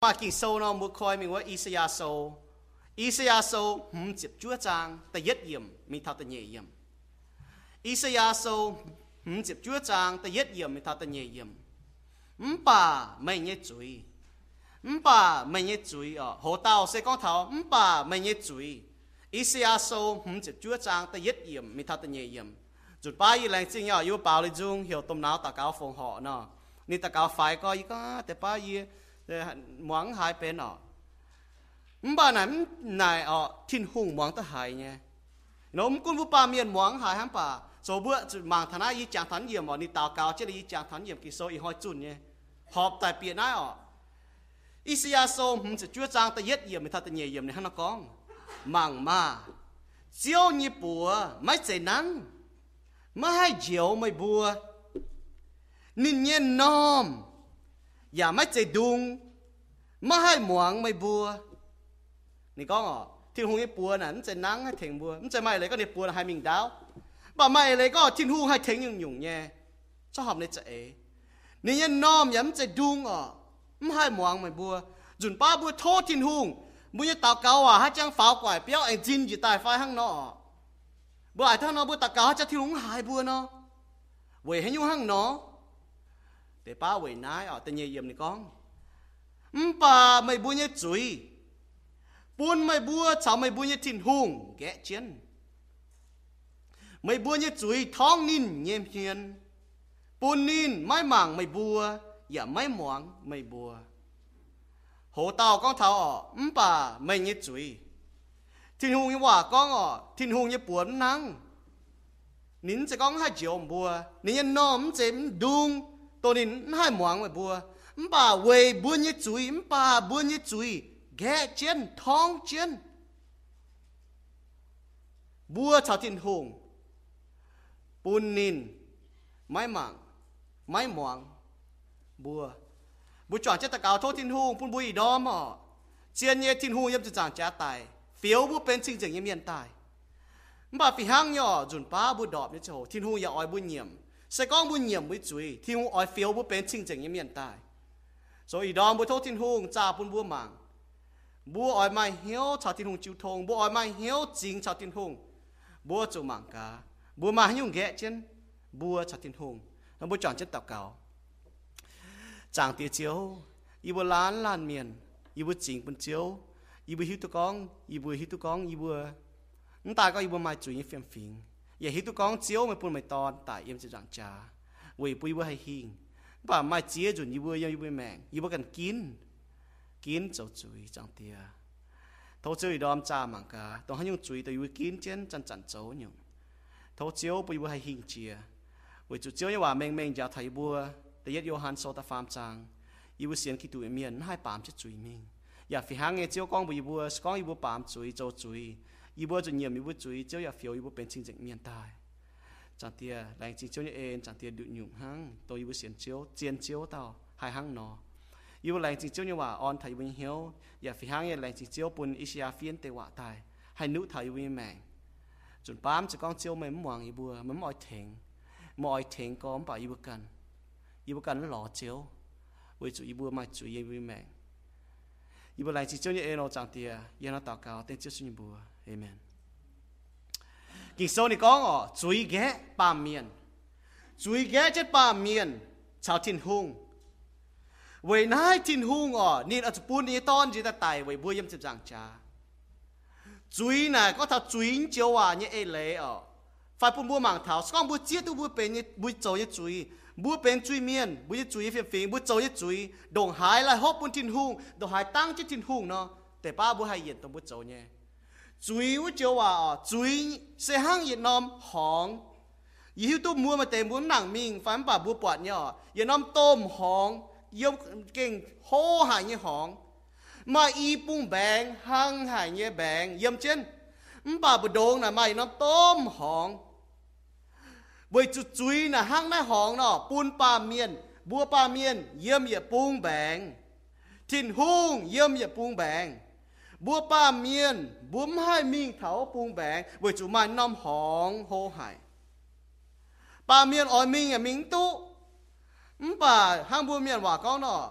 我見數咯，冇開明我二十一數唔接主張，第一頁未睇第二頁，20數唔接主張，第一頁未睇第二頁，唔怕咩嘢罪哦，好到四光頭唔怕咩嘢罪，20數唔接主張，第一頁未睇第二頁，就把依兩隻嘢要包嚟種，要動腦打搞風學呢，你打搞快個依家，但把依。 mong hai pen or Mbanam nigh or tin hung wang the high ye. No mkun pa me and wang hai hampa. So work to Mantana ye chantan yum or nita couch ye chantan yum kiso in hot tune ye. Hop type ye now. Easy as so hm to church out yet yum tatan ye yum hanakong. Mang ma. Zio ni poor, might say nang. My jio, my boor. Ninyen nom. Dạ mấy chạy đúng mấy hai muộn mấy bùa Này con ạ Thiên hùng cái bùa này mấy chạy nắng hay thịnh bùa mấy chạy mấy lấy con này bùa là hai mình đáo Bà mấy lấy con thiên hùng hay thịnh nhung nhung nha Cho hòm này chạy Này nhân nòm dạ mấy chạy đúng ạ mấy hai muộn mấy bùa Dùn ba bùa thô thiên hùng Bùa như tàu cao à hát chăng pháo quải béo ảnh dinh gì tài phai hăng nó Bùa ảnh thăng nó bùa tàu cao hát chăng thiên hùng hai bùa nó Vậy hãy nhung hăng nó Để ba về nái ở tên nhẹ dầm này con Bà mày bùa nhé chúi Buôn mày bùa cháu mày bùa nhé thịnh hùng Ghé chiến Mày bùa nhé chúi thong nín nhem hiền Buôn nín mái mảng mày bùa Dạ mái mỏng mày bùa Hổ tàu con thảo ọ Bà mày nhé chúi Thịnh hùng nhé quả con ọ Thịnh hùng nhé buồn năng Nín sẽ con hai chiều bùa Nín nhé nóm sẽ đúng Tôi nên hai muộn với bùa Bà về bùa như chúi Bà bùa như chúi Ghé chiến thong chiến Bùa cháu thiên hùng Bùn nín Mái mạng Mái muộn Bùa Bùa chọn chết tạc áo thô thiên hùng Bùn bùi ý đó mà Chiến như thiên hùng nhâm dự dạng trả tài Phiếu bùa bên sinh dưỡng nhâm hiện tài Bà phí hăng nhỏ Dùn phá bùa đọp như chỗ Thiên hùng nhỏ oi bùi nhiễm Sẽ có một nhiệm với chúi Thiên hùng ỏi phiếu bố bên trình trình như miền tài Rồi ý đòn bố thô thiên hùng Chà bố bố mạng Bố ỏi mai hiếu chào thiên hùng chịu thông Bố ỏi mai hiếu chính chào thiên hùng Bố chủ mạng cá Bố mà nhung ghẹ chân Bố chào thiên hùng Bố chọn chất tạo cáo Chàng tía chiếu Ý bố lán làn miền Ý bố chính bố chiếu Ý bố hiếu tụ con Ý bố hiếu tụ con Ý bố Chúng ta có ý bố mai chúi như phim phình Dạ hít tụ con chiếu mày buồn mày tòn tại em sẽ dạng trà Vì bùi bùi hay hình Bà mai chía dùn như bùi mẹng Như bùi cần kín Kín cháu chúi chẳng tìa Thấu chơi đòm trà mạng cả Tổng hát nhung chúi tới bùi kín chén chẳng chẳng cháu nhung Thấu chiếu bùi bùi hay hình chìa Vì chú chiếu như bà mênh giá thầy bùa Tại yết yêu hàn sâu ta phàm chàng Như bùi xiên khi tụi miền hai bám chất chúi mình Dạ phí hăng nghe chiếu con bùi bám chúi cháu chúi Ý bố dù nhiệm ý bố chú ý cháu yà phiếu ý bố bên trình dựng miền tài Chẳng tìa lãnh trình cháu như ên chẳng tìa đựng nhũng hăng Tôi ý bố xuyên cháu, chiên cháu tao, hai hăng nó Ý bố lãnh trình cháu như hòa on thầy bình hiếu Yà phí hăng yà lãnh trình cháu bùn ý xìa phiên tê hòa tài Hay nữ thầy bình mạng Dùn bám cháu con cháu mềm mỏng ý bố mềm mỏi thịnh có bà ý bố cần ló cháu Với chú ý bố mà chú ý bình mạng Ý bố lãnh trình cháu như ên nó chẳng tìa Yà nó tạo cáo tên cháu xuyên bùa Amen. Kinh sâu này có ngỏ, chúi ghé ba miền. Chúi ghé chết ba miền, cháu thiên hùng. Vậy nái thiên hùng ngỏ, nên ở bún ní tôn dưới ta tài với bùa yếm chếp giảng trà. Chúi này có thảo chúi chiếu hòa như ế lế ở. Phải bùn bùa mạng thảo, xong bùa chiếc tu bùa bến như bùi châu như chúi. Bùa bến chúi miền, bùa như chúi phiền phí, bùa châu như chúi. Đồng hái lại hốt bùn thiên hùng, đồng hái tăng chết thiên hùng nó. Để ba bùa hài yên tổng bùa châu nhé. Chúi với cháu à, chúi sẽ hăng Việt Nam hóng. Yêu hữu tôi mua mà tệ muốn nặng mình, phán bà bùa bọt nhỏ. Việt Nam tôm hóng, yêu kinh hô hải như hóng. Mà y bùng bèng, hăng hải như bèng, yếm chân. Bà bùa đồn là mà Việt Nam tôm hóng. Bởi chú chúi là hăng này hóng nó, bùn bà miền, bùa bà miền, yếm yếm bùng bèng. Thịnh hùng, yếm yếm bùng bèng. Bùa ba miền, bùm hai miền thảo bùng bèng, với chú mai năm hóng hô hải. Ba miền ôi miền là miền tú. Bà hăng bùa miền hòa con nọ.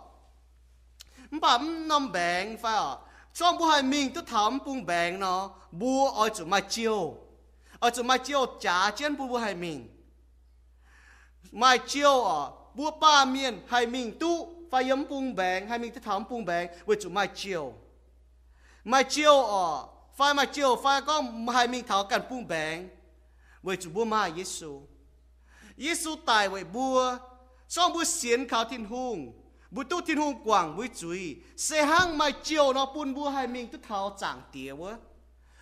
bấm nằm bèn phải ạ. Trong bữa hai mình tôi thắm bung bèn nó bùa ở chỗ mai chiều, ở chỗ mai chiều trả trên bùa hai mình mai chiều ạ bùa ba miền hai mình tu phải yếm bung bèn hai mình tôi thắm bung bèn với chỗ mai chiều ạ phải mai chiều phải có hai mình tháo cần bung bèn với chỗ bùa mai Giêsu Giêsu tài với bùa trong bùa xiên khảo thiên hùng bùi tu thiên hùng quảng bùi chuối xe hang mai chiều nó buôn bùa hai mình tu tháo chẳng tía quá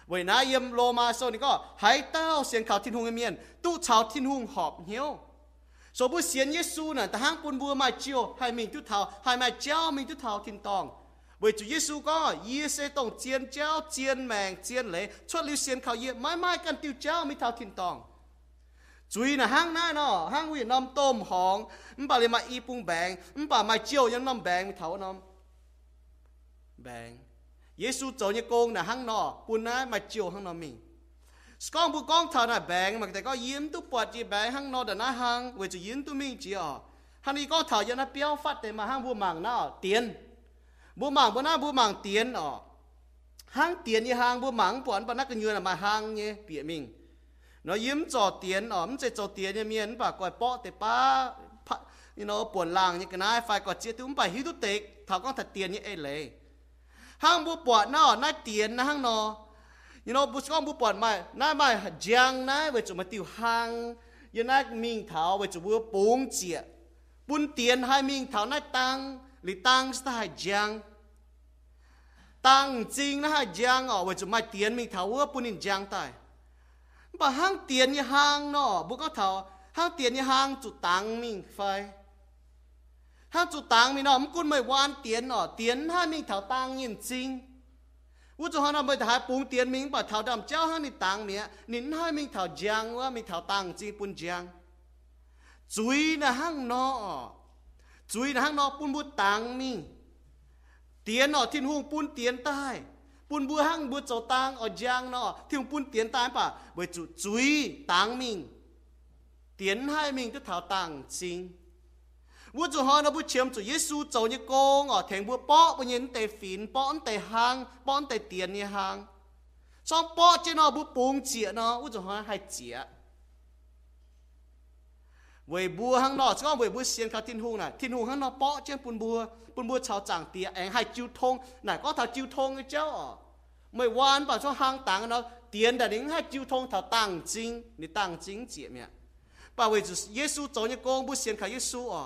vậy na yếm lô ma sau này có hãy tao xiên khảo thiên hùng miền tu tháo thiên hùng họp hiếu số bùi xiên Giêsu này ta hang buôn bùa mai chiều hai mình tu tháo hai mai chiều mình tu tháo thiên tòng bởi chủ Giêsu có Giêsu tổng chiên chiều chiên mèn chiên lệ xuất lưu xiên khảo yếm mãi mãi cần tiêu chiều mới tháo thiên tòng chuối là hang nãy nó hang huyện nằm tôm hòn bà lại mà y bung bèn bà mai chiều vẫn nằm bèn mới thấu nằm bèn Giêsu chỗ như con là hang nọ buồn nãy mà chiều hang nằm mình con bu con thằng là bèn mà tại có yếm tu bọt gì bèn hang nọ để nãy hang về chỗ yếm tu mình chỉ ở hang đi con thằng giờ nó béo phát để mà hang bu mảng nọ tiền bu mảng bữa nãy bu mảng tiền ở hang tiền như hang bu mảng bọn bọn nãy cứ như là mà hang nhé bịa mình nó yếm trò tiền ở sẽ trò tiền như miền bà coi bọ tệ ba nó buồn làng như cái này phải còn chia tụm bài hí tụt tệ thảo con thật tiền như ấy lệ hang bu bọt nó nai tiền na hang nó như nó bu con bu bọt mai giang nai về chỗ mà tiêu hang như nai mình thảo về chỗ bu bún chia bún tiền hai mình thảo nai tăng lì tăng sẽ hai giang tăng chính nó hai giang ở về chỗ mai tiền mình thảo bún in giang tài bà hang tiền như hang nó bố có thảo hang tiền như hang chủ tàng mình phải hang chủ tàng mình nó cũng mới quan tiền nó tiền hai mình thảo tàng nhìn chính bố cho nó mới thái bún tiền mình bà thảo đầm cháu hang đi tàng mía nín hai mình thảo giang quá mình thảo tàng chính bún giang chuối là hang nó chuối là hang nó bún bún tàng mình tiền nó thiên hùng bún tiền tai bún bùa hang bùa trầu tang ở giang nọ thì ông bún tiến tai bà bởi chủ chuối tang mình tiến hai mình cứ thảo tang xin bùa chủ họ nó bùa chiếm chủ Giêsu trầu như con ở thành bùa bọ bùa nhìn tề phìn bọ tề hang bọ tề tiền như hang xong bọ trên nó bùa bùng chĩa nó bùa chủ họ hay chĩa bởi bùa hang nọ chứ không bởi bùa xiên khảo thiên hùng hang nọ bọ trên bùn bùa chào chẳng tía anh hay chiêu thông này có thảo chiêu thông cái cháu mày quan bảo cho hang tàng nó tiền đã đến hay chiêu thông thảo tàng chính để tàng chính chị mẹ bảo vậy Giêsu cho như con bùa xiên khảo Giêsu à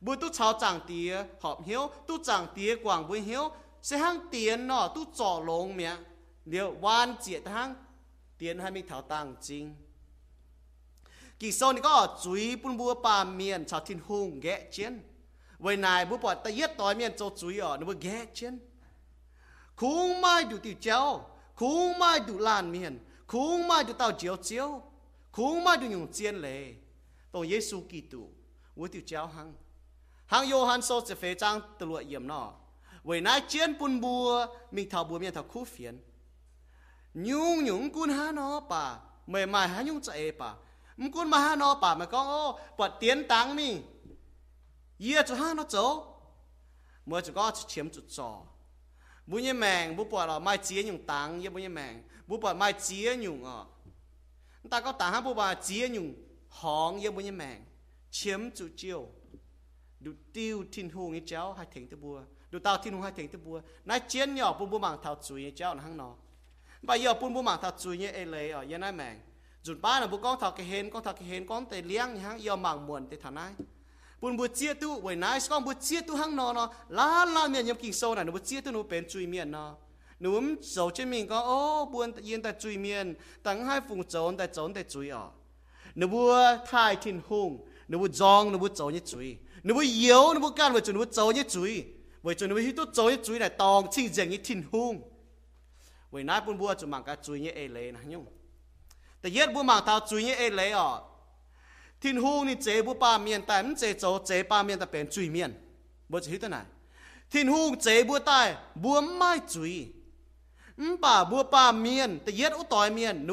bùa tu chào chẳng tía họp hiếu tu chẳng tía quảng bùi hiếu sẽ hang tiền nọ tu trò lông mẹ liệu quan chị hang tiền hay mình thảo tàng chính kỳ sau này có chuối bún bùa ba miền chào thiên hùng ghé chiến vậy này bố bảo ta yết tối miền cho chuối ở nó bữa ghé chiến khung mai đủ tiểu cháu khung mai đủ làn miền khung mai đủ tàu chiếu chiếu khung mai đủ nhung chiến lệ tổ Giêsu Kitô với tiểu cháu hăng hăng Gioan sau sẽ phê trang tự luận yểm nọ vậy này chiến bún bùa mình thảo bùa miền thảo khu phiền nhung nhung cún há nó bà mày mày há nhung chạy bà mày cún mà há nó bà mày con ô bật tiến táng mi yê cho hang nó chỗ mới chỉ có chiếm chút trò bún như mèn bún bò là mai chía nhung tàng như bún như mèn bún bò mai chía nhung à ta có tàng hang bún bò chía nhung hòn như bún như mèn chiếm chút chiều đủ tiêu thiên hùng như cháu hay thỉnh tới bùa đủ tao thiên hùng hay thỉnh tới bùa nãy chiến nhỏ bún bún mảng thảo chuối như cháu là hang nó bây giờ bún bún mảng thảo chuối như ấy lấy ở như nãy mèn rụt ba là bún con thảo cái hên con thảo cái hên con tề liang như hang giờ mảng muộn tề thằng nãy bún bùa chia tu vậy nãy con bùa chia tu hang nó lá miền nhâm kỳ sâu này nó bùa chia tu nó bén chui miền nó núm dầu trên mình có ô buồn yên tại chui miền tặng hai phùng trốn tại chui ở nó bùa thai thiên hùng nó bùa giông nó bùa trốn như chui nó bùa yếu nó bùa can vậy cho nó bùa trốn như chui vậy cho nó bùa hít tu trốn như chui này tòng chinh giềng như thiên hùng vậy nãy bún bùa cho mảng cá chui như ấy lệ này nhung tại yết bùa mảng thao chui như ấy lệ ở thiên hùng thì chế bút ba miền tại chế chỗ chế ba miền ta bén chui miền bố chỉ thế này thiên hùng chế bút tai búa mai chui bà búa ba miền ta yết út tỏi miền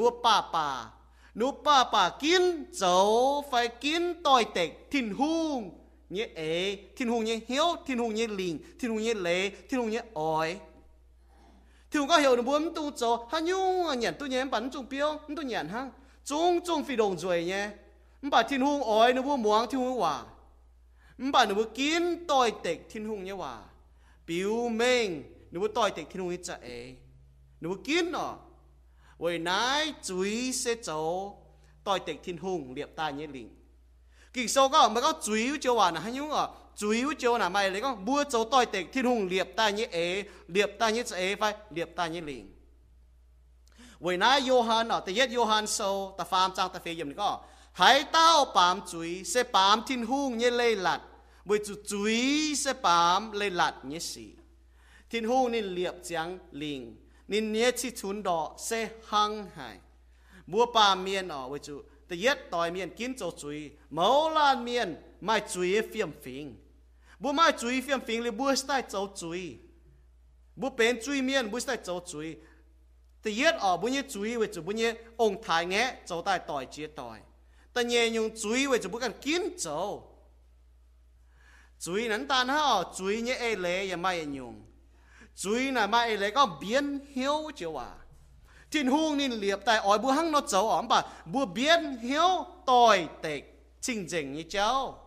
nô ba bà kín chỗ phải kín tỏi tệ thiên hùng nghĩa ế, thiên hùng nghĩa hiếu, thiên hùng nghĩa linh, thiên hùng nghĩa lễ, thiên hùng nghĩa ói. Thiên hùng có hiểu được bốn tu cho, ha nhung nhận tu nhé bắn trung piêu, tu nhận ha, trung trung phi đồng rồi nhé, bà thiên hùng ói nó buông muống thiên hùng hòa, bà nó buông kín tòi tệ thiên hùng nhé hòa, biểu minh nó buông tòi tệ thiên hùng nghĩa chạy, nó buông kín nọ, vậy nãy chuối sẽ cháu tòi tệ thiên hùng liệp ta nhé linh. Kỳ sau có mà có chú ý cho hòa là hay nhúng ở chú ý cho là mày lấy con búa cháu tòi tệ thiên hùng liệp ta như ế liệp ta như ế phải liệp ta như liền với nãy Johan ở tây Johan sau ta phàm trang ta phê dùm có hãy tao bám chú ý sẽ bám thiên hùng như lê lạt với chú ý sẽ bám lê lạt như sĩ thiên hùng nên liệp chẳng liền nên nhé chi chún đỏ sẽ hăng hải búa bà miên ở với chú tự nhiên tòi miền kín châu chuối máu lan miền mai chuối phiêm phình bữa mai chuối phiêm phình là bữa style châu chuối bữa bén chuối miền bữa style châu chuối tự nhiên ở bữa như chuối với chủ bữa như ông thái nghe châu tai tòi chia tòi tự nhiên dùng chuối với chủ bữa cần kín châu chuối nắn tan ha chuối như ai lệ và mai nhung chuối là mai lệ có biến hiếu chứ à thiên hùng nên liệp tại ói búa hăng nó cháu óm bà búa biến hiếu tòi tệ trình dành như cháu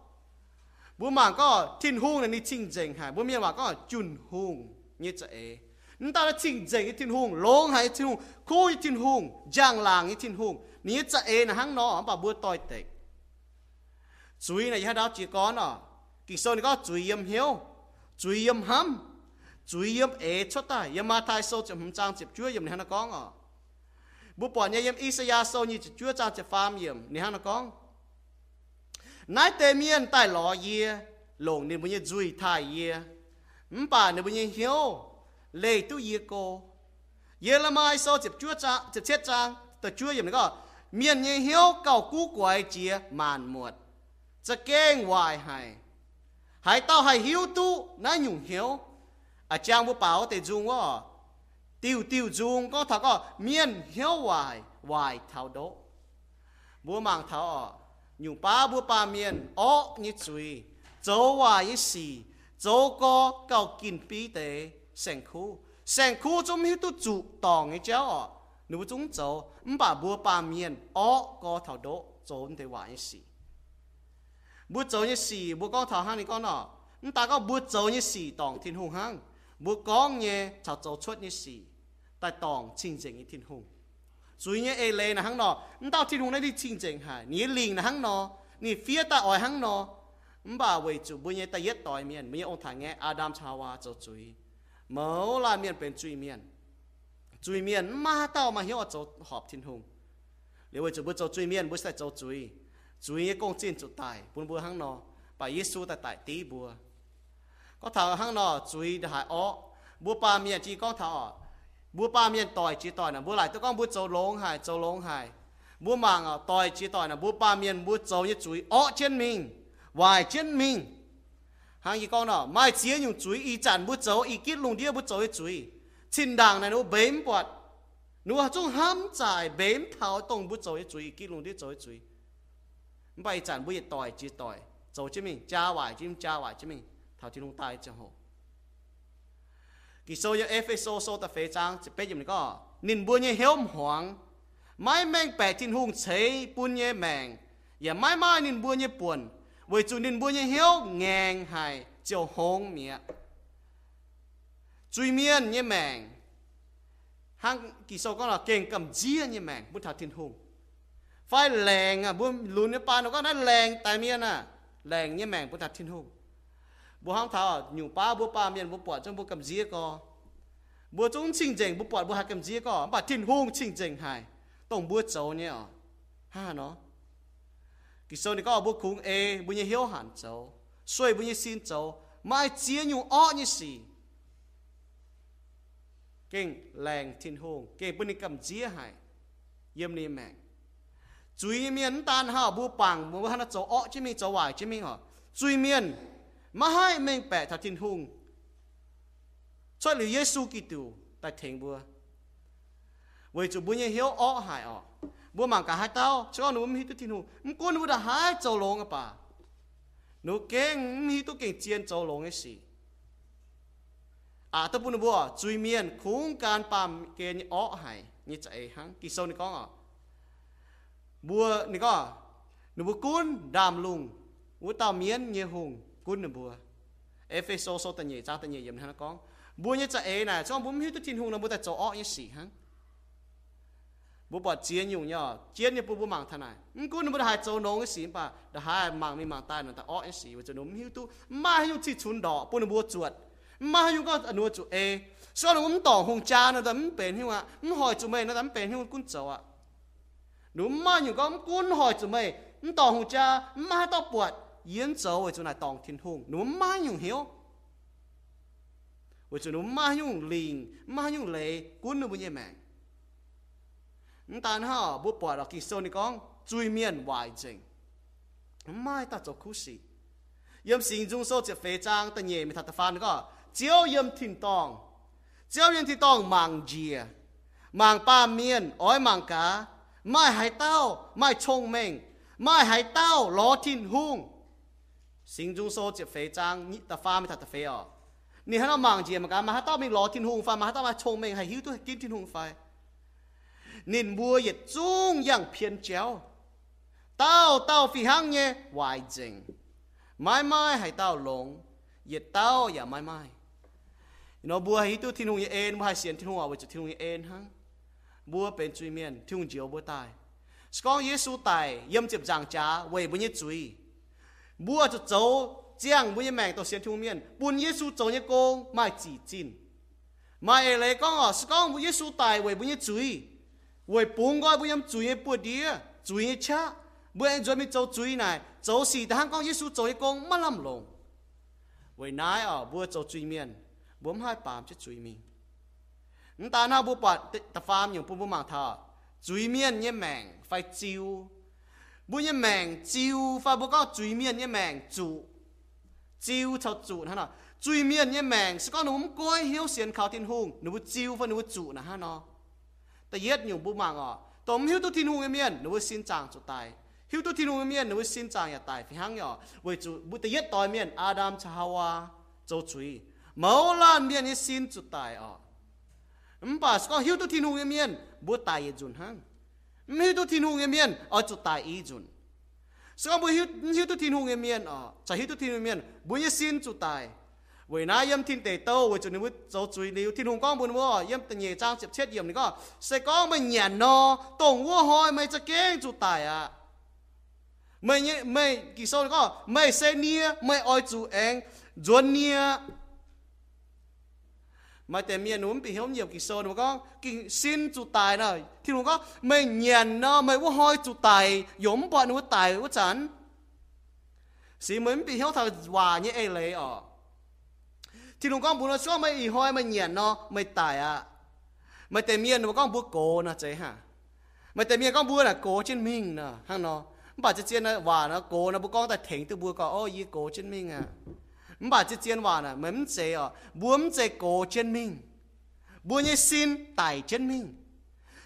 búa mảng có thiên hùng là đi trình dành hả búa miền mà có chun hùng như chạy chúng ta đã trình dành cái thiên hùng lông hay thiên hùng khôi thiên hùng giang làng cái thiên hùng như chạy là hăng nó óm bà búa tòi tệ chú ý này hai đáo chỉ có nọ kỳ sau này có chú ý âm hiếu chú ý âm hâm chú ý âm ế cho ta yếm ma thai sâu chậm trang chậm chúa yếm này nó có ngọ bố bỏ nhà yếm Isaiah sâu như chúa trang chụp farm yếm này hăng nó con nãy tề miên tai lò ye lồng nên bố như duy thai ye bà nên bố như hiếu lệ tu ye cô ye là mai sâu chụp chúa trang chụp chết trang từ chúa yếm này có miên như hiếu cầu cú quậy chia màn muột sẽ keng hoài hài hãy tao hãy hiếu tu nãy nhung hiếu à trang bố bảo tề dung quá tiêu dung có thằng có miên hiếu hoài tháo đỗ bố mang tháo nhung ba bố ba miên ó như suy cháu hoài như xì cháu có cầu kinh bí tế sành khu chúng hiếu tu trụ tòng như cháu nếu chúng cháu bà bố ba miên ó có tháo đỗ cháu thế hoài như xì bố cháu như xì bố con tháo hang này con nọ ta có bố cháu như xì tòng thiên hùng hang bố con nghe cháu cháu xuất như xì tại tòng chinh dành như thiên hùng rồi như ê lê là hăng nọ tao thiên hùng này đi chinh dành hả ní linh là hăng nọ ní phía ta ỏi hăng nọ bà về chủ bố như ta yết tòi miền mấy ông thả nghe Adam Chawa cháu chui mẫu là miền bên chui miền mà tao mà hiểu cháu họp thiên hùng nếu về chủ bố cháu chui miền bố sẽ cháu chui như công trình chủ tài bố hăng nọ bà Giêsu tại tí bùa có thảo hăng nọ chui đại ó bùa ba miền chỉ có thảo bùa ba miền tòi chỉ tòi là bùa lại tôi con bùa châu lông hải bùa màng ở tòi chỉ tòi là bùa ba miền bùa châu như chui ó trên mình hoài trên mình hàng gì con nọ mai chia nhung chui y chản bùa châu y kít lùng đĩa bùa châu như chui xin đàng này nó bếm bọt nó chung hám trải bếm tháo tông bùa châu như chui y kít lùng đĩa châu như chui bay chản bùa tòi chỉ tòi châu trên mình cha hoài trên mình thảo thiên hùng tai chẳng hộ kỳ sâu như Ephesos sâu ta phê trang chỉ biết gì mình có nín bùa như hiếu hoàng mãi mèn bẻ thiên hùng chế bùn như mèn và mãi nín bùa như buồn với chủ nín bùa như hiếu ngang hài chiều hông mía truy miên như mèn hang kỳ sâu có là kèn cầm dĩa như mèn bút thảo thiên hùng phải lèng à bút lún như pa nó có nói lèng tại miên à lèng như mèn bút thảo thiên hùng bố hăng thảo nhung pa bố pa miền bố bỏ trong bố cầm dĩa co bố chúng chinh chỉnh bố bỏ bố hai cầm dĩa co bà thiên hùng chinh chỉnh hài tổng bố cháu nhé ha nó kỳ sau này có bố cúng e bố như hiếu hẳn cháu xuôi bố như xin cháu mai chia nhung ó như xì kinh làng thiên hùng kinh bố như cầm dĩa hài yếm ni mẹ chui miền tan hảo bố bằng bố hăng cháu ó chứ mình cháu hoài chứ mình hả chui miền mà hai mình bẻ thảo thiên hùng cho lời Giêsu Kitô tại thánh bùa với chủ bùa như hiếu ó hại ó bùa mảng cả hai tao cho nó mới hít thiên hùng muốn bùa đã hai châu lông à bà Nuk keng hitu keng cian cau long esi. Ataupun buah cui mien kung kan pam keng o hai ni cai hang kisau ni kong buah ni kong nubu kun dam lung u tao mien nye hung kun nubuah. Efeso so tanye cha tanye yem hang kong buah ni cai na cong bum hitu chin hung nubu ta cau o ni si hang. Bố bỏ chiến nhung nhở chiến như bố bố mảng thằng này cứ nó bố hai châu nông cái xí mà đã hai mảng mi mảng tai nó ta ó cái xí và cho nó hiu tu mai hiu chỉ chun đỏ bố nó bố chuột mai hiu có nuôi chuột e sau nó muốn tỏ hùng cha nó dám bền hiu ạ muốn hỏi chúng mày nó dám bền hiu cún châu ạ đúng mai hiu có cún hỏi chúng mày muốn tỏ hùng cha mai tao buột yến châu và chỗ này tòng thiên hùng đúng mai hiu hiếu và chỗ nó mai hiu lình mai hiu lệ cún nó bố nhẹ mảng ta ha bố bỏ là kỳ sâu này con chui miền hoài chỉnh mai ta cho khú sĩ yếm sinh dung sâu chỉ phê trang ta nhẹ mới thật phan có chiếu yếm thìn tòng chiếu yếm thìn tòng màng dìa màng pa miền ói màng cá mai hải tao mai chong mèng mai hải tao ló thìn hung sinh dung sâu chỉ phê trang nhị ta pha mới thật phê ở nè hắn nó màng dìa mà cá mà hắn tao mình ló thìn hung pha mà hắn tao mai chong mèng hải hiu tôi kim thìn hung phai nên bùa yết chung yang phiền chéo tao tao phi hăng nhé hoài dình mãi mãi hay tao lồng yết tao ya mãi mãi nó bùa hay tu thiên hùng yết en bùa hay xiên thiên hùng ở với chữ thiên hùng yết en hăng bùa bên truy miên thiên hùng diều bùa tai con Giêsu tài yếm chụp giảng trá về bùa nhét truy bùa chữ châu giang bùa nhét mèn tao xiên thiên hùng miên bùn Giêsu châu nhét công mai chỉ chín mai lấy con ở con bùa Giêsu tài về bùa nhét truy vậy bún coi bún yếm chuối bún đĩa chuối chả bữa anh chuẩn bị nấu chuối này nấu xì thì hàng con Giêsu nấu con mắm lâm lồng vậy nãy ở bữa nấu chuối miên bún hai bám chết chuối miên chúng ta nào bún bát tập phàm những bún bún mảng thà chuối miên như mảng phải chiu bún như mảng chiu phải bún con chuối miên như mảng trụ chiu cháo trụ hả nó chuối miên như mảng sẽ con nấm cối hiếu xiên khao thiên hùng nấm chiu và nấm trụ nè hả nó ta yết nhiều bùm màng ọ, tôm hiu tu thiên hùng miên, nó với xin chàng cho tài, hiu tu thiên hùng miên, nó với xin chàng nhà tài phải hăng nhỏ, với chú bút ta yết tòi miên, Adam cha Hawa, châu chuy, máu lan miên như xin cho tài ọ, bà con hiu tu thiên hùng miên, bút tài yết dùn hăng, hiu tu thiên hùng miên, ở cho tài ý dùn, con bút hiu tu thiên hùng miên ọ, chả hiu tu thiên hùng miên, bút như xin cho tài. Vậy nãy yếm thiên tế tâu, vậy cho nên cháu chú ý liều thiên hùng con buồn vô, yếm tình nhẹ trang chếp chết yếm này có, sẽ có mình nhẹ nó, tổng vô hồi mày sẽ kênh chú tài ạ. Mày kỳ sâu này có, mày sẽ nia, mày oi chú anh, dồn nia. Mày tìm miền uống bị hiếu nhiều kỳ sâu này có, kỳ xin chú tài này, thiên hùng có, mày nhẹ nó, mày vô hồi chú tài, giống bọn vô tài vô chán. Sĩ mình bị hiếu thật hòa như ai lấy ạ. Thì lúc con bố nó cho mày hoi mày nhện nó mày tài ạ à. Mày tè miên nó con bố cố nó chế hả mày tè miên con bố là cố trên mình nè hăng nó bà chị chiên nó và nó cố nó bố con ta thỉnh từ bố có ôi gì cố trên mình à bà chị chiên và nè mày muốn chế à bố muốn chế cố trên mình bố như xin tài trên mình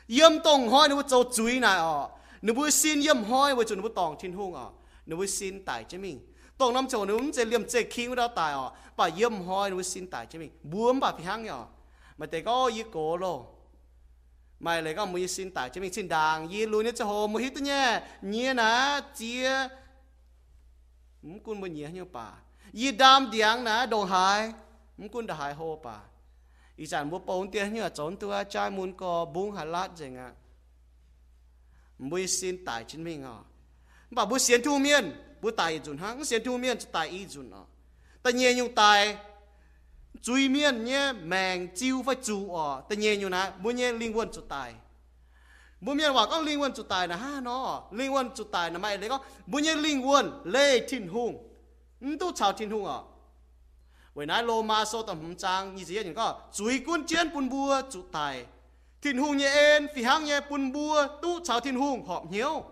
yếm tòng hoi nó bố trâu chuối này à nó bố xin yếm hoi với chúng nó bố tòng trên hung à nó bố xin tài trên mình tổng năm chỗ nếu sẽ liềm sẽ khi nó tài họ bà yếm hoi nó xin tài cho mình buông bà phi hăng nhở mà tệ có y cố lo mày lại có muốn xin tài cho mình xin đàng y luôn nhất cho hồ một hít thôi nhé nhé ná chia muốn cún muốn nhé như bà y đam điang ná đồ hài muốn cún đồ hài hồ bà ý rằng muốn bổn tiền như là trốn tua trai muốn có buông hà lát gì ngạ muốn xin tài cho mình à bà muốn xin thu miên bố tài dùn hăng xiên thu miên tài y dùn à ta nhẹ nhung tài chui miên nhé mèng chiu phải chủ à ta nhẹ nhung ná bố nhẹ linh quân chủ tài bố miên bảo con linh quân chủ tài là ha nó linh quân chủ tài là mày đấy con bố nhẹ linh quân lê thiên hùng tu chào thiên hùng à vậy nãy lô ma so tầm hùng trang như gì nhỉ con chui quân chiến quân bua chủ tài thiên hùng nhẹ en phi hăng nhẹ quân bua tu chào thiên hùng họp hiếu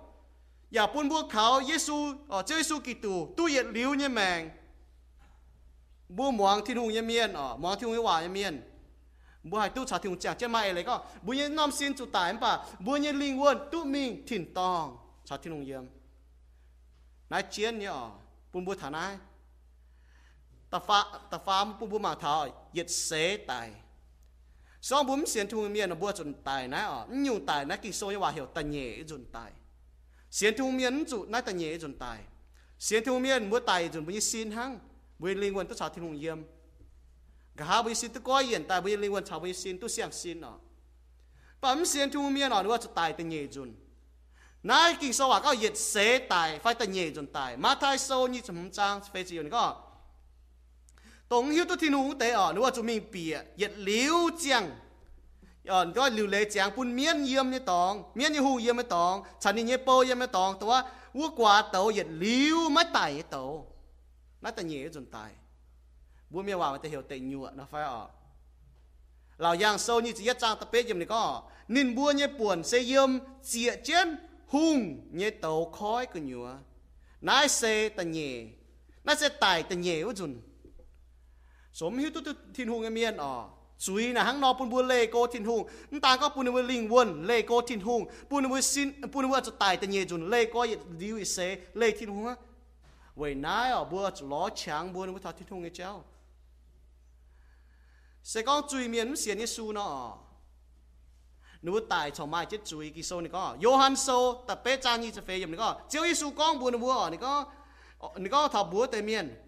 ya pun bua khao Giêsu ở chơi Giêsu Kitô tu yết liu như mèng bua muang thiên hùng như miên ở muang thiên hùng hòa như miên bua hải tu trả thiên hùng chẳng trên mai ấy có bua như nam xin chủ tài em bà bua như linh quân tu minh thỉnh tòng trả thiên hùng yếm nói chiến nhở Bùn bùa thả nai ta phám bùn bùa mà thảo yết xế tài xong bùm xiên thu miên nó bùa dùn tài nái ở nhiều tài nái kỳ sôi hòa hiểu tàn nhẹ dùn tài xiên thu miên dùn nái tàn nhẹ dùn tài xiên thu miên bùa tài dùn bùi như xin hăng bùi linh quân tất xào thiên hùng yêm cả hai bùi xin tức coi yển tài bùi linh quân xào bùi xin tu xem xin ở bấm xiên thu miên ở bùa dùn tài tàn nhẹ dùn nái kỳ sôi hòa có yết xế tài phải tàn nhẹ dùn tài má thai sâu như chấm trang phê chiều này có tổng hiếu tôi thiên hùng tế ở nữa chúng mình bịa yết liu chàng ở đó liu lệ chàng phun miên yếm như tòng miên như hù yếm như tòng chăn như nhẹ bô yếm như tòng tôi uất quá tàu yết liu mái tài như tàu mái tài nhẹ dồn tài buôn miêu vào mà tôi hiểu tệ nhựa nó phải ở lão giang sâu như chỉ yết trang tập bếp yếm này có nín buôn như buồn xây yếm chĩa trên hùng như tàu khói cứ nhựa nãy xe tài nhẹ nãy xe tài nhẹ uất dồn sốm hiếu tu thiên hùng miên ở suy là hang nọ bùn bùn lê cô thiên hùng ta có bùn bùn linh quân lê cô thiên hùng bùn bùn xin bùn bùn cho tài tận nhẹ dùn lê cô điều xế lê thiên hùng á vậy nãy ở bữa ló trắng bùn bùn thọ thiên hùng nghe cháu sẽ có suy miên xiên như su nọ nếu tài thọ mai chết suy kỳ sâu này có Johann sâu tập bê trang như phê yếm này có chiếu như su con bùn bùn ở này có thọ bùa tây miên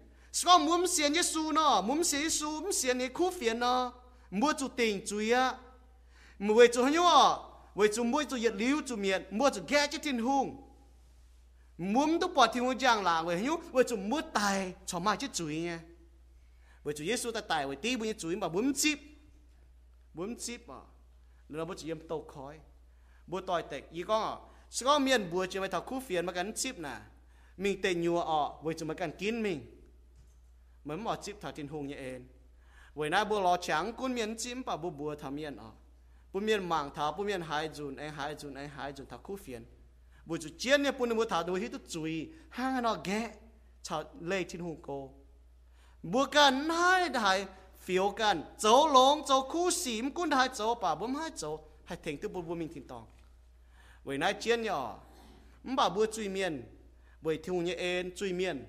có muốn xiên Giêsu nó muốn xiên Giêsu muốn xiên cái khu phiền nó mua chủ tình chủ á mua chủ hanh nhở mua chủ nhiệt liu chủ miệt mua chủ ghé chết thiên hùng muốn tôi bỏ thiên hùng giang là với hanh với chủ mua tài cho mai chết chủ nghe với chủ Giêsu ta tài với tí với chủ mà muốn chip à là mua chủ yếm tàu khói mua tỏi tẹt gì con có miền mua chỉ phải thảo khu phiền mà gắn chip nè mình tệ nhùa với chủ mà gắn kín mình mới mở chip thảo thiên hùng như em với nãy bữa lò trắng cuốn miên chim và bữa bữa thảo miên bữa miên mảng thảo bữa miên hai dùn thảo khu phiền bữa chủ chiến này bữa nửa thảo đôi hít tụt chui hang nó ghé thảo lê thiên hùng cô bữa gần hai đại phiếu gần dấu lông dấu khu xím cuốn hai dấu bà bấm hai dấu hai thành từ bữa bữa mình thiên tòng với nãy chiến nhỏ bà bữa chui miên với thiên hùng như em chui miên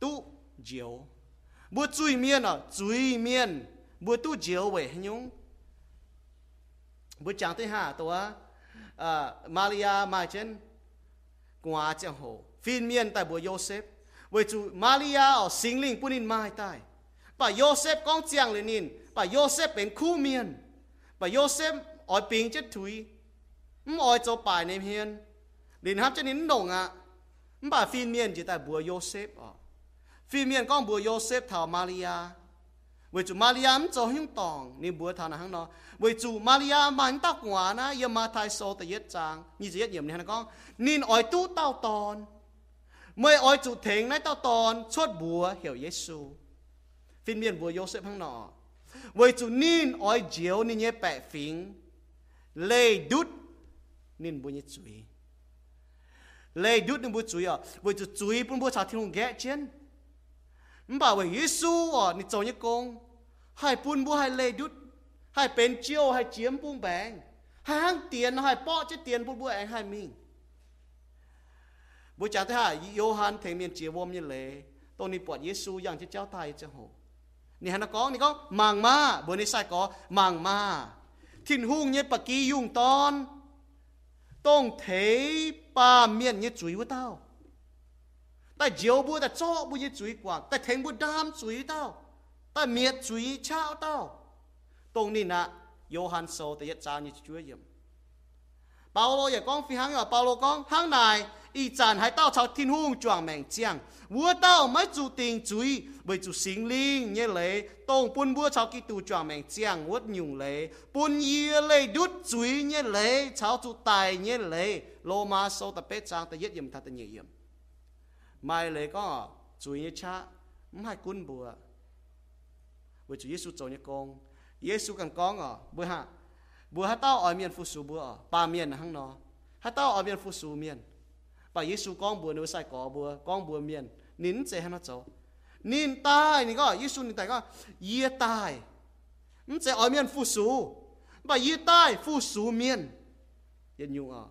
tu diều bữa chui miên bữa tu diều vậy nhung bữa chẳng thấy hả tôi Maria mai trên qua chẳng hồ phim miên tại bữa Joseph bữa chú Maria ở sinh linh bữa nín mai tại bà Joseph con chẳng lên nín bà Joseph bên khu miên bà Joseph ở bình chết thúi ở chỗ bài nêm hiền đến hấp cho nín đồng ạ bà phim miên chỉ tại bữa Joseph phi miền con bùa Joseph thảo Maria với chú Maria cho hung tòng nên bùa thảo là hăng nó với chú Maria mang tóc quả na yếm ma thái sâu tại yết trang như yết yếm này hăng con nên ỏi tu tao tòn mới ỏi chủ thèn nấy tao tòn chốt bùa hiểu Giêsu phi miền bùa Joseph hăng nọ với chú nên ỏi diều nên nhẹ bẻ phình lê đút nên bùa nhẹ chuối lê đút nên bùa chuối với chú chuối bùn bùa sao thiên hùng ghé trên bảo với Giêsu nị trâu như con hai bún bún hai lê đút hai bên chiêu hai chiếm bún bèn hai hang tiền hai bọ chết tiền bún bún anh hai mình buổi sáng thứ hai Johann thấy miền chiêu vôm như lê tôi nị bọt Giêsu rằng chết cháu tay cháu hổ nị hắn nó có màng ma bữa nay sai có màng ma thìn hung như bạc kỳ dùng ton tông thấy ba miền như chuối với tao ta diều bùa ta cho bùa như chuối quạt ta thành bùa đam chuối tao ta miệt chuối chao tao tông nị nạ Johann sâu ta yết trang như chuối yếm Paulo yết con phi hang Paulo con hang này y tràn hai tao chào thiên hùng choàng mèn chiang bùa tao mấy chủ tình chuối bởi chủ sinh linh như lệ tông bùn bùa chào kỳ tù choàng mèn chiang uất nhung lệ bùn yê lệ đút chuối như lệ chào chủ tài như lệ Loma sâu ta pet trang ta yết yếm ta ta nhẹ yếm mai lấy có chú như cha mai cún bùa với chú Giêsu trâu như con Giêsu cần con bùa hát tao ở miền phụ sú bùa ba miền là hăng nó hát tao ở miền phụ sú miền bà Giêsu con bùa nếu sai có bùa con bùa miền nín sẽ hăng nó trâu nín tai nín có Giêsu nín tai có yê tai sẽ ở miền phụ sú bà yê tai phụ sú miền yên nhung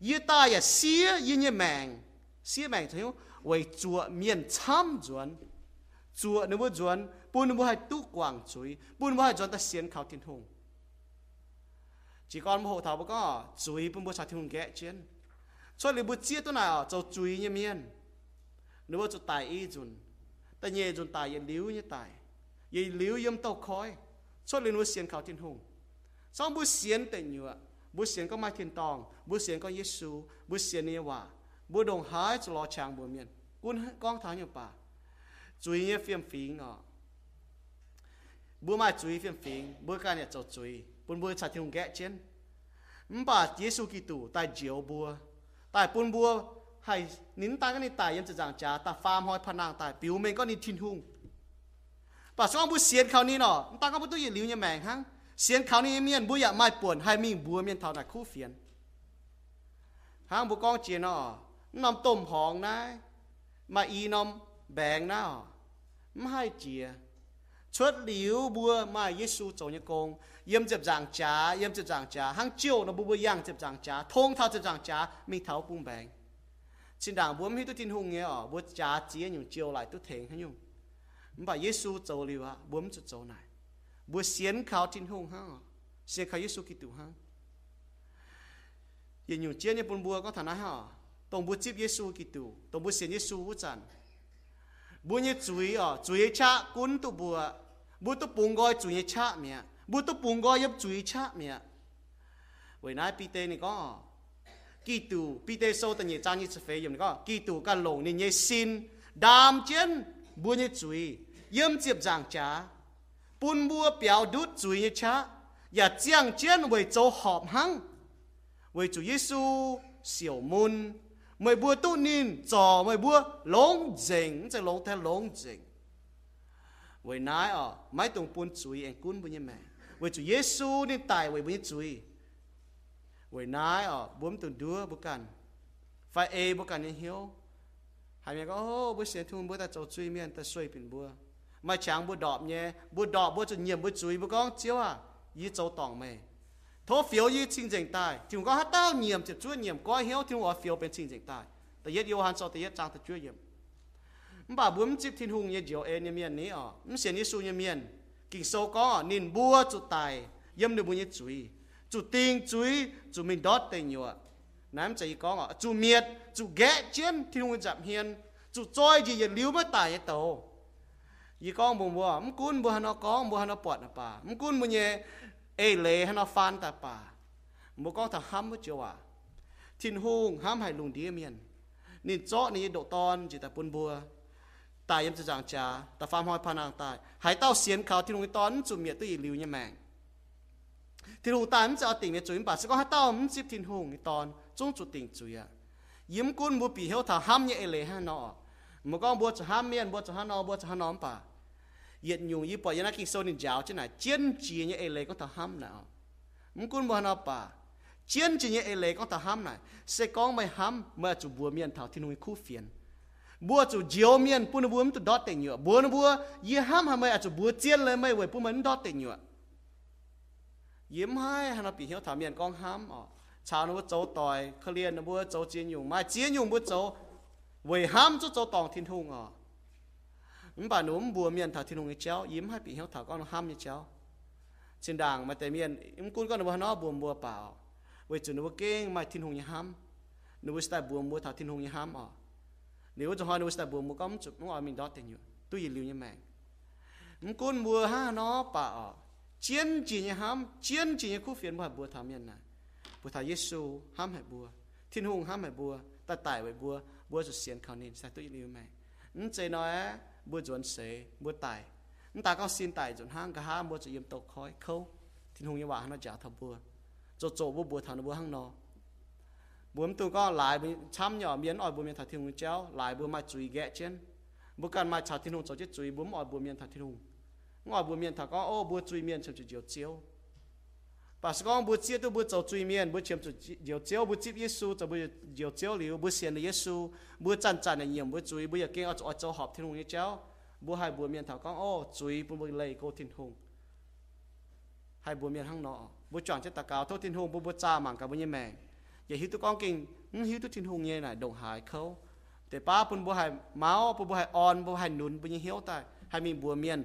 yê tai là xía yê như màng xía màng thấy không 为做面参转，做那么转，不那么还都广嘴，不那么还转到先靠天空。chỉ còn một hộ thảo bố có chuối bố sạch thì hùng ghé chiến cho nên bố chia tôi nào cho chuối như miên nếu bố cho tài y dùn ta nhẹ dùn tài yên liếu như tài yên liếu yếm tàu khói cho nên bố xiên khảo thiên hùng xong bố xiên tệ nhựa bố xiên có mai thiên tòng bố xiên có Giêsu bố xiên như hòa bố đồng hái cho lo chàng bố miên con tháo như bà chuối như phiêm phí ngọ bố mai chuối phiêm phí bố ca nhẹ cho chuối bún bùa sạch hùng ghé trên, bà Giêsu Kitô tại diều bùa, tại bún bùa hay nín ta cái này tại em sẽ giảng trả, ta farm hỏi phàn nàn tại biểu mình có nín thiên hùng, bà xong bùa xiên khâu nín nọ, ta có bút tôi liều như mèn hăng, xiên khâu nín miên bùa dạng mai buồn hay mình bùa miên thảo là khu phiền, hăng bùa con chè nọ, nằm tôm hòn nái, mà y nằm bèn nọ, mai chè. Chốt liu bùa mà Giêsu cho như con, yếm chụp giảng trả, yếm chụp giảng trả, hàng chiều nó bùa yang chụp giảng trả, thong thao chụp giảng trả, mình tháo bung bèn. Xin đảng bùa mình tôi tin hùng nghe ở bùa trả chỉ những chiều lại tôi thèn hay nhung. Bà Giêsu cho liu à, bùa mình cho này, bùa xiên khảo tin hùng ha, xiên khảo Giêsu Kitô ha. Yên những chiều như bùn bùa có thằng nào ha, tổng bùa chip Giêsu Kitô, tổng bùa xiên Giêsu hút chán. Bùa như chuối à, chuối cha cuốn tụ bùa. Bố tôi bùng gọi chủ nhật cha mẹ, bố tôi bùng gọi giúp chủ cha mẹ. Vậy nãy Peter này có, Kitô Peter sau từ nhật cha như thế này có, Kitô cả lồng này như xin đam chân, bố như chủ, yếm tiếp giảng trả, bún bùa béo đút chủ nhật cha, và giảng chân với châu họp hăng, với chủ Giêsu xỉu môn, mày bùa tu nín trò mày bùa lóng dính, sẽ lóng theo lóng dính. Với nãy ở mấy tuần buôn chuối anh cún bún như mẹ, với chủ Giêsu nên tài với bún chuối, với nãy ở bốn tuần đưa bố cần, phải e bố cần nên hiếu, hai mẹ có bố sẽ thun bố ta trâu chuối miên ta xuôi biển bùa, mai tráng bố đọp nhé, bố đọp bố cho nhiệm bố chuối bố con chiếu à, y trâu tòng mày, thố phiếu y chinh dành tài, thì con hát tao nhiệm chụp chuối nhiệm coi hiếu thì con phiếu bên chinh dành tài, ta yết yêu han sau ta yết trang ta chuối nhiệm. Bà bướm chip thiên hùng như diều em như miền ní ở, xiên như su như miền, kinh sâu có nín búa chủ tài, yếm được bún như chuối, chủ tinh chuối, chủ mình đót tay nhựa, nám chạy có ở, chủ miệt, chủ ghé chiến thiên hùng giảm hiền, chủ trôi gì giờ liu mới tài như tàu, gì con bùn bùa, cún bùa nó có, bùa nó bọt à bà, cún bùn như, ê lệ nó phan ta bà, bùa con thằng hám với chiều à, thiên hùng hám hải lùng đi miền, nín chó nín độ ton chỉ ta bún bùa. Tài em sẽ giảng trả, ta phạm hỏi phàn nàn tài. Hãy tao xiên khảo thiên hùng tón chủ miệt tôi lưu như mạng. Thiên hùng ta em sẽ ở tỉnh này chú em bảo sẽ có hát tao em xếp thiên hùng tón chung chủ tỉnh chú ạ. Yếm cún bố bị hiếu thả hâm như lệ hà nọ. Một con bố cho hâm miên, bố cho hâm nóm bà. Yết nhung yếp bỏ yên á kinh sâu nên giáo chứ này. Chiến trì như lệ có thả hâm nào. Một con bố hà nọ bà. Chiến trì như lệ có thả hâm này. Sẽ có mấy hâm mà chủ bùa miên thảo thiên hùng khu phiền. Búa chủ diều miên, bún búa tụt đót tệ nhựa, búa nó búa, yếm ham ham mày chủ búa chiên lên mày với bún mấn đót tệ nhựa, yếm hai hắn nó bị hiếu thảo miên con ham ở, chào nó búa cháu tòi, khơi liền nó búa cháu chiên nhung, mai chiên nhung búa cháu, với ham chút cháu tòng thiên hùng ở, những bà núm búa miên thảo thiên hùng như cháu, yếm hai bị hiếu thảo con ham như cháu, trên đàng mà tệ miên, yếm cún con nó búa bảo, với chủ nó búa kinh mai thiên hùng như ham, nó búa style búa thảo thiên hùng như ham ở. Nếu cho họ nuôi ta buồn một cấm chụp nó ở mình đó thì nhiều, tôi gì liều như mẹ, con mùa ha nó bảo chiến chỉ như ham, chiến chỉ như khu phiền mà bùa thảo miền này, bùa thảo Giêsu ham hải bùa, thiên hùng ham hải bùa, ta tải với bùa, bùa rụt xiên khảo nên sao tôi gì liều mẹ, những trời nói bùa chuẩn sấy, bùa tải, những ta có xin tải chuẩn hang cả ham bùa chỉ yếm tộc khói khâu, thiên hùng như bà nó giả thảo bùa, chỗ bùa thảo nó bùa hang nó. Bố tôi có lại chăm nhỏ miếng ở bố miền thảo thiên hùng chéo lại bố mai chuối ghẹ trên bố cần mai thảo thiên hùng cho chết chuối bố ở bố miền thảo thiên hùng ngồi bố miền thảo có ô bố chuối miền chấm chuột diều chiếu bà sẽ con bố chia tôi bố cháu chuối miền bố chấm chuột diều chiếu bố chip Giêsu cho bố diều chiếu liu bố xiên là Giêsu bố chăn là nhiều bố chuối bố giờ kia ở chỗ họp thiên hùng như chéo bố hai bố miền thảo có ô chuối bố lấy cô thiên hùng hai bố miền hang nọ bố chọn chết tà cáo thâu thiên hùng bố bố cha mảng cả bố như mẹ. Vậy hiếu tụi con kinh hiếu tụi thiên hùng như này đồng hải khâu แต่ป้าปุ่นบัวหายเมาปุ่นบัวหายอ่อนบัวหายนุ่นปุ่นยังเหี้ยวตายหายมีบัวเมียน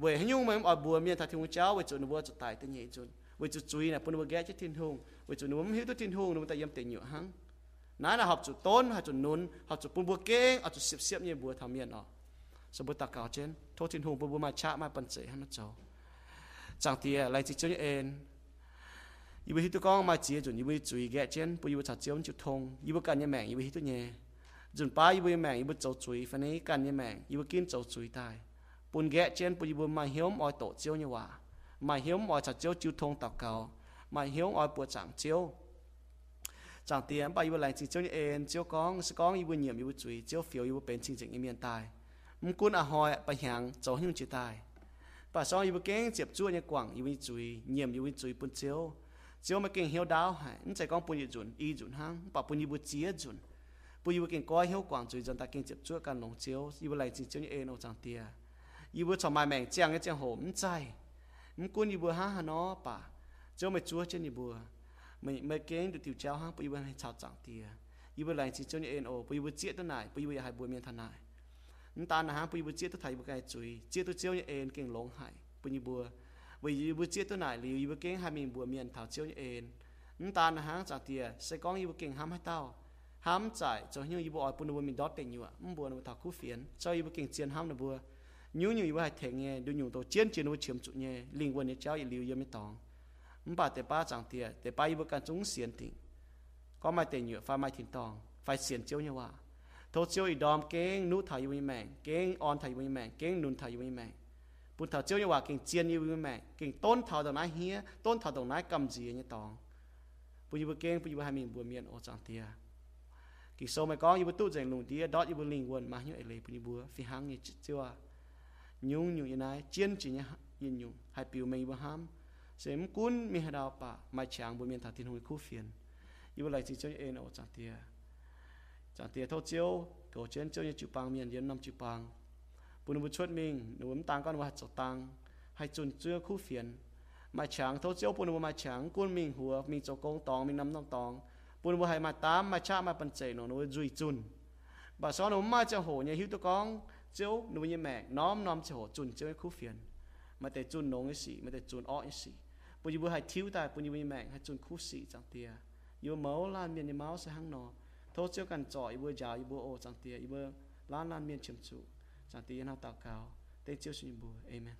เว้ยให้ยุ่งไหมอ๋อบัวเมียนถ้าที่หัวเจ้าเว้ยจุนบัวจะตายตั้งยี่จุนเว้ยจุดจุยน่ะปุ่นบัวแก่จะทิ้งหงเว้ยจุนบัวไม่เหี้ยวตัวทิ้งหงนุ่มแต่ยำเตยเหยื่อหังนั่นน่ะหอบจุดต้นหอบจุดนุ่นหอบจุดปุ่นบัวเก่งหอบจุดเสียบๆเนี่ยบัวทำเมียนอ๋อสมบูรณ์ตะเก่าเช่นโทษทิ้งหงปุ่นบัวมาชะมาปันเสให้มันเจ้าจังเตียไรจิจุนเองยิ่งไปที่ตัวกองมาเจียจุนยิ่งไปจุยแก่เช่นปุ่นยิ่งไปถัดเจียวจุดทงยิ่งไปกันยังแมงยิ่งไปที่ตัวเนี่ยจุนป้าอยู่บนแมงอยู่บนเจ้าจุยฝันนี้กันยังแมงอยู่บนกินเจ้าจุยตายปุ่นแกะเจนปุ่นอยู่บนมาเหี้ยมออยโตเจียวเนี่ยว่ามาเหี้ยมออยจัดเจียวจิวทงตักเก่ามาเหี้ยมออยปวดจังเจียวจังเตียนป้าอยู่บนแหล่งจิเจียวเนี่ยเองเจียวกองสกองอยู่บนเหยียมอยู่บนจุยเจียวเฟียวอยู่บนเป็นจริงจริงอีเมียนตายมุกุนอาหอยไปหางเจ้าหิ้งจิตายป้าซองอยู่บนเก่งเจ็บจ้วเนี่ยกว่างอยู่บนจุยเหยียมอยู่บนจุยปุ่นเจียวเจียวมาเก่งเหี้ยดาวหายนั่นใจกองปุ่นอยู่จุนอีจุนห้างป้าปุ่นอยู่บนเจียจุนปุ่ยว่าเก่งก้อยเหี้ยวกว่างจุยจนตาเก่งเจ็บชั่วกันหลงเจียวยี่ว่าไหลจีเจียวนี่เองเอาจังเตียยี่ว่าชอบมาแมงเจียงเนี่ยเจียงโหมใจมันกุนยี่ว่าห้าหนอป่ะเจียวไม่ชั่วเจียนี่บัวไม่เก่งดูติวเจ้าห้างปุ่ยว่าให้ชาวจังเตียยี่ว่าไหลจีเจียวนี่เองโอปุ่ยว่าเจี๊ยตัวไหนปุ่ยว่าอยากให้บัวเมียนทนายน้ำตาหนาปุ่ยว่าเจี๊ยตัวไทยบัวไก่จุยเจี๊ยตัวเจียวนี่เองเก่งหลงหายปุ่ยยี่บัวว่ายี่ว่าเจี๊ยตัวไหนหรือยี่ว่าเก่งให้มีบัวเมียนทาวเจียวนี่เองน้ำตาหนาจังเตียใส่กล้องยี่ว่าเก่งห้ามให้เต้าห้ามใจเจ้าหิ้วยีบัวปุ่นบัวมีดอทเต็งอยู่อ่ะมันบัวมันถักคู่เฟียนเจ้ายีบัวเก่งเจียนห้ามนะบัวยิ้วอยู่ว่าแทงเงี้ยดูอยู่ตัวเจียนเจียนว่าเฉียมจุเงี้ยลิงวันนี้เจ้าอีลิวยังไม่ตองมันป่าแต่ป้าจังเตียแต่ป้ายีบัวการจงเสียนติ่งก็ไม่เต็งอยู่ไฟไม่ถิ่นตองไฟเสียนเจียวเนี่ยว่าโทเจียวอีดอมเก่งนู้ไทยวิแมงเก่งออนไทยวิแมงเก่งนุนไทยวิแมงปุ่นถักเจียวเนี่ยว่าเก่งเจียนยีวิแมงเก่งต้นเถาดอกไม้เฮียต้นเถาดอกไม้กำจีเนี่ยตองปุ่นยีบัวเก่งปุ่นยีบัวให้มีบัวเมียนโอจังเตียกิโซไม่ก้องอยู่บนตู้แจงลงดีดอทอยู่บนลิงวนมาอยู่ไอเล่ปุ่นบัวฟีหังนี่เจ้ายุ่งอยู่ยังไงเจียนจีเนี่ยยินอยู่หายปิวไม่บัวห้ามเสมกุ้นมีหาดาวป่าไม่ช้างบนเมียนถาดินหงคู่เฟียนอยู่บนไหลจีเจ้าเอ็นออกจากเตียเท่าเจียวเก่าเจียนเจ้าเนี่ยจูปังเมียนเย็นนำจูปังปุ่นบัวชดมิงหนุ่มตังก้อนว่าจดตังให้จุนเจือคู่เฟียนไม่ช้างเท่าเจียวปุ่นบัวไม่ช้างกุ้นมิงหัวมิงเจ้ากงตองมิงน้ำน้ำตองปุ่นบัวให้มาตามมาชามาปันเจนหนุ่มจุยจุนบ่าซ้อนหนุ่มมาเจ้าโหเนี่ยหิ้วตัวกองเจ้าหนูยังแม่น้อมน้อมเฉาจุนเจ้าคู่เฟียนมาแต่จุนน้องไอสีมาแต่จุนอ้อไอสีปุ่นยิบให้ทิ้วตายปุ่นยิบยังแม่ให้จุนคู่สีจังเตียยิบเมาล้านเมียนยิบเมาใส่ห้างนอโทษเจ้ากันจ่อยยิบยาวยิบโอจังเตียยิบล้านเมียนเฉียมจุจังเตียน่าตาเกาเตเจ้าสุนิบุเอเมน